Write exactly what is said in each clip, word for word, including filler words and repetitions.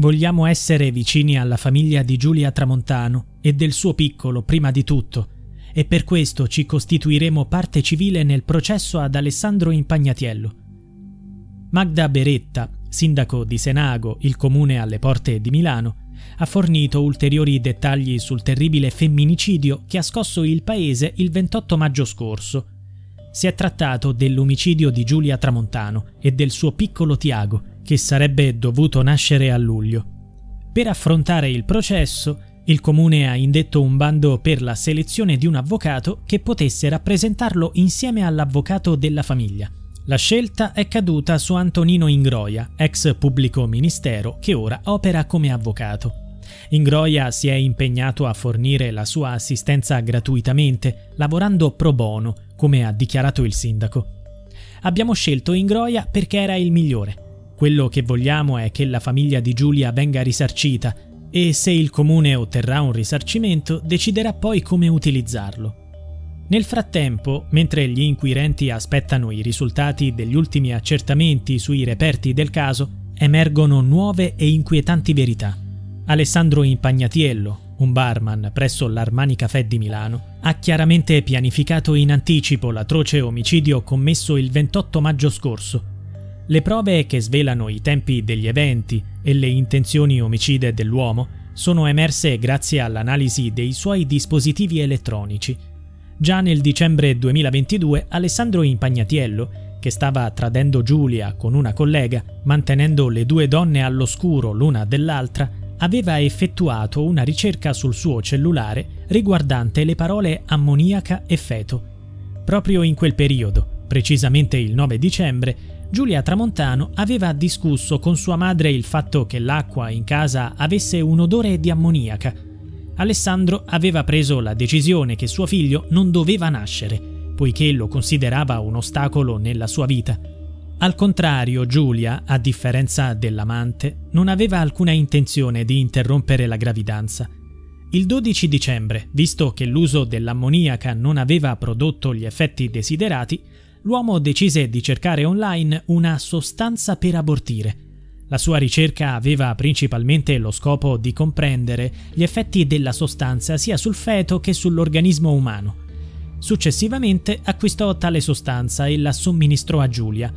Vogliamo essere vicini alla famiglia di Giulia Tramontano e del suo piccolo prima di tutto, e per questo ci costituiremo parte civile nel processo ad Alessandro Impagnatiello. Magda Beretta, sindaco di Senago, il comune alle porte di Milano, ha fornito ulteriori dettagli sul terribile femminicidio che ha scosso il paese il ventotto maggio scorso. Si è trattato dell'omicidio di Giulia Tramontano e del suo piccolo Tiago, che sarebbe dovuto nascere a luglio. Per affrontare il processo, il comune ha indetto un bando per la selezione di un avvocato che potesse rappresentarlo insieme all'avvocato della famiglia. La scelta è caduta su Antonino Ingroia, ex pubblico ministero che ora opera come avvocato. Ingroia si è impegnato a fornire la sua assistenza gratuitamente, lavorando pro bono, come ha dichiarato il sindaco. Abbiamo scelto Ingroia perché era il migliore. Quello che vogliamo è che la famiglia di Giulia venga risarcita e, se il comune otterrà un risarcimento, deciderà poi come utilizzarlo. Nel frattempo, mentre gli inquirenti aspettano i risultati degli ultimi accertamenti sui reperti del caso, emergono nuove e inquietanti verità. Alessandro Impagnatiello, un barman presso l'Armani Cafè di Milano, ha chiaramente pianificato in anticipo l'atroce omicidio commesso il ventotto maggio scorso. Le prove che svelano i tempi degli eventi e le intenzioni omicide dell'uomo sono emerse grazie all'analisi dei suoi dispositivi elettronici. Già nel dicembre duemilaventidue Alessandro Impagnatiello, che stava tradendo Giulia con una collega, mantenendo le due donne all'oscuro l'una dell'altra, aveva effettuato una ricerca sul suo cellulare riguardante le parole ammoniaca e feto. Proprio in quel periodo, precisamente il nove dicembre, Giulia Tramontano aveva discusso con sua madre il fatto che l'acqua in casa avesse un odore di ammoniaca. Alessandro aveva preso la decisione che suo figlio non doveva nascere, poiché lo considerava un ostacolo nella sua vita. Al contrario, Giulia, a differenza dell'amante, non aveva alcuna intenzione di interrompere la gravidanza. Il dodici dicembre, visto che l'uso dell'ammoniaca non aveva prodotto gli effetti desiderati, l'uomo decise di cercare online una sostanza per abortire. La sua ricerca aveva principalmente lo scopo di comprendere gli effetti della sostanza sia sul feto che sull'organismo umano. Successivamente acquistò tale sostanza e la somministrò a Giulia.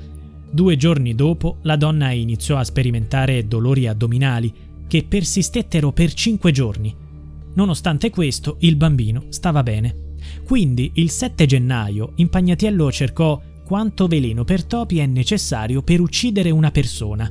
Due giorni dopo la donna iniziò a sperimentare dolori addominali che persistettero per cinque giorni. Nonostante questo, il bambino stava bene. Quindi il sette gennaio Impagnatiello cercò quanto veleno per topi è necessario per uccidere una persona.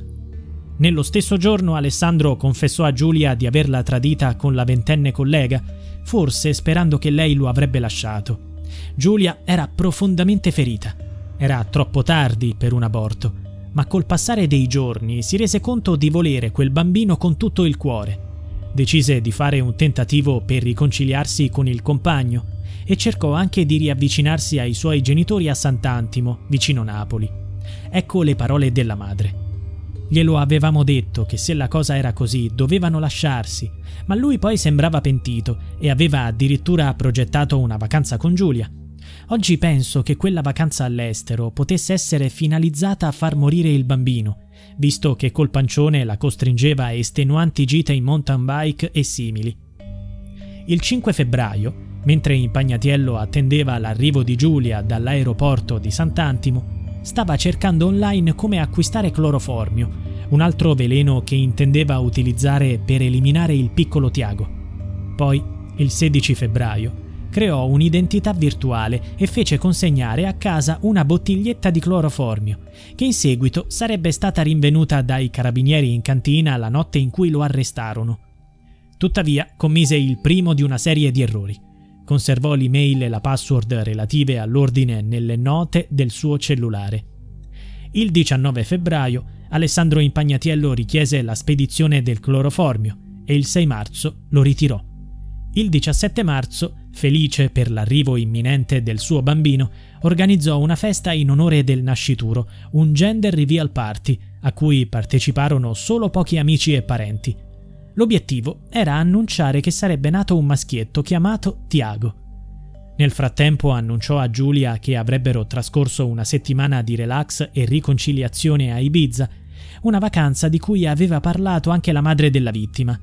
Nello stesso giorno Alessandro confessò a Giulia di averla tradita con la ventenne collega, forse sperando che lei lo avrebbe lasciato. Giulia era profondamente ferita. Era troppo tardi per un aborto, ma col passare dei giorni si rese conto di volere quel bambino con tutto il cuore. Decise di fare un tentativo per riconciliarsi con il compagno e cercò anche di riavvicinarsi ai suoi genitori a Sant'Antimo, vicino Napoli. Ecco le parole della madre. Glielo avevamo detto che se la cosa era così dovevano lasciarsi, ma lui poi sembrava pentito e aveva addirittura progettato una vacanza con Giulia. Oggi penso che quella vacanza all'estero potesse essere finalizzata a far morire il bambino, visto che col pancione la costringeva a estenuanti gite in mountain bike e simili. Il cinque febbraio, mentre Impagnatiello attendeva l'arrivo di Giulia dall'aeroporto di Sant'Antimo, stava cercando online come acquistare cloroformio, un altro veleno che intendeva utilizzare per eliminare il piccolo Tiago. Poi, il sedici febbraio, creò un'identità virtuale e fece consegnare a casa una bottiglietta di cloroformio, che in seguito sarebbe stata rinvenuta dai carabinieri in cantina la notte in cui lo arrestarono. Tuttavia, commise il primo di una serie di errori. Conservò l'email e la password relative all'ordine nelle note del suo cellulare. Il diciannove febbraio Alessandro Impagnatiello richiese la spedizione del cloroformio e il sei marzo lo ritirò. Il diciassette marzo, felice per l'arrivo imminente del suo bambino, organizzò una festa in onore del nascituro, un gender reveal party, a cui parteciparono solo pochi amici e parenti. L'obiettivo era annunciare che sarebbe nato un maschietto chiamato Tiago. Nel frattempo annunciò a Giulia che avrebbero trascorso una settimana di relax e riconciliazione a Ibiza, una vacanza di cui aveva parlato anche la madre della vittima.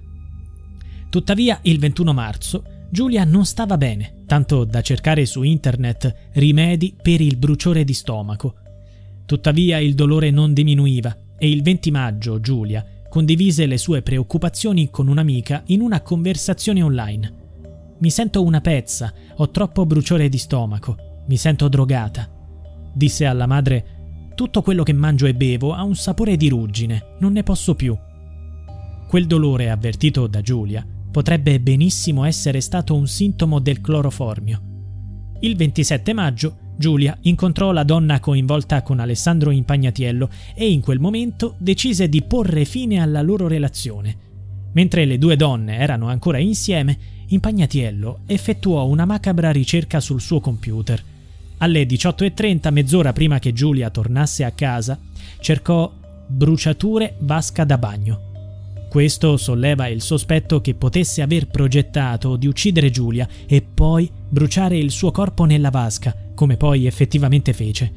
Tuttavia, il ventuno marzo, Giulia non stava bene, tanto da cercare su internet rimedi per il bruciore di stomaco. Tuttavia il dolore non diminuiva e il venti maggio Giulia condivise le sue preoccupazioni con un'amica in una conversazione online. «Mi sento una pezza, ho troppo bruciore di stomaco, mi sento drogata», disse alla madre. «Tutto quello che mangio e bevo ha un sapore di ruggine, non ne posso più». Quel dolore avvertito da Giulia potrebbe benissimo essere stato un sintomo del cloroformio. Il ventisette maggio Giulia incontrò la donna coinvolta con Alessandro Impagnatiello e in quel momento decise di porre fine alla loro relazione. Mentre le due donne erano ancora insieme, Impagnatiello effettuò una macabra ricerca sul suo computer. Alle diciotto e trenta, mezz'ora prima che Giulia tornasse a casa, cercò bruciature vasca da bagno. Questo solleva il sospetto che potesse aver progettato di uccidere Giulia e poi bruciare il suo corpo nella vasca, come poi effettivamente fece.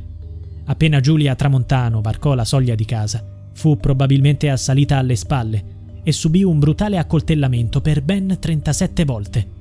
Appena Giulia Tramontano varcò la soglia di casa, fu probabilmente assalita alle spalle e subì un brutale accoltellamento per ben trentasette volte.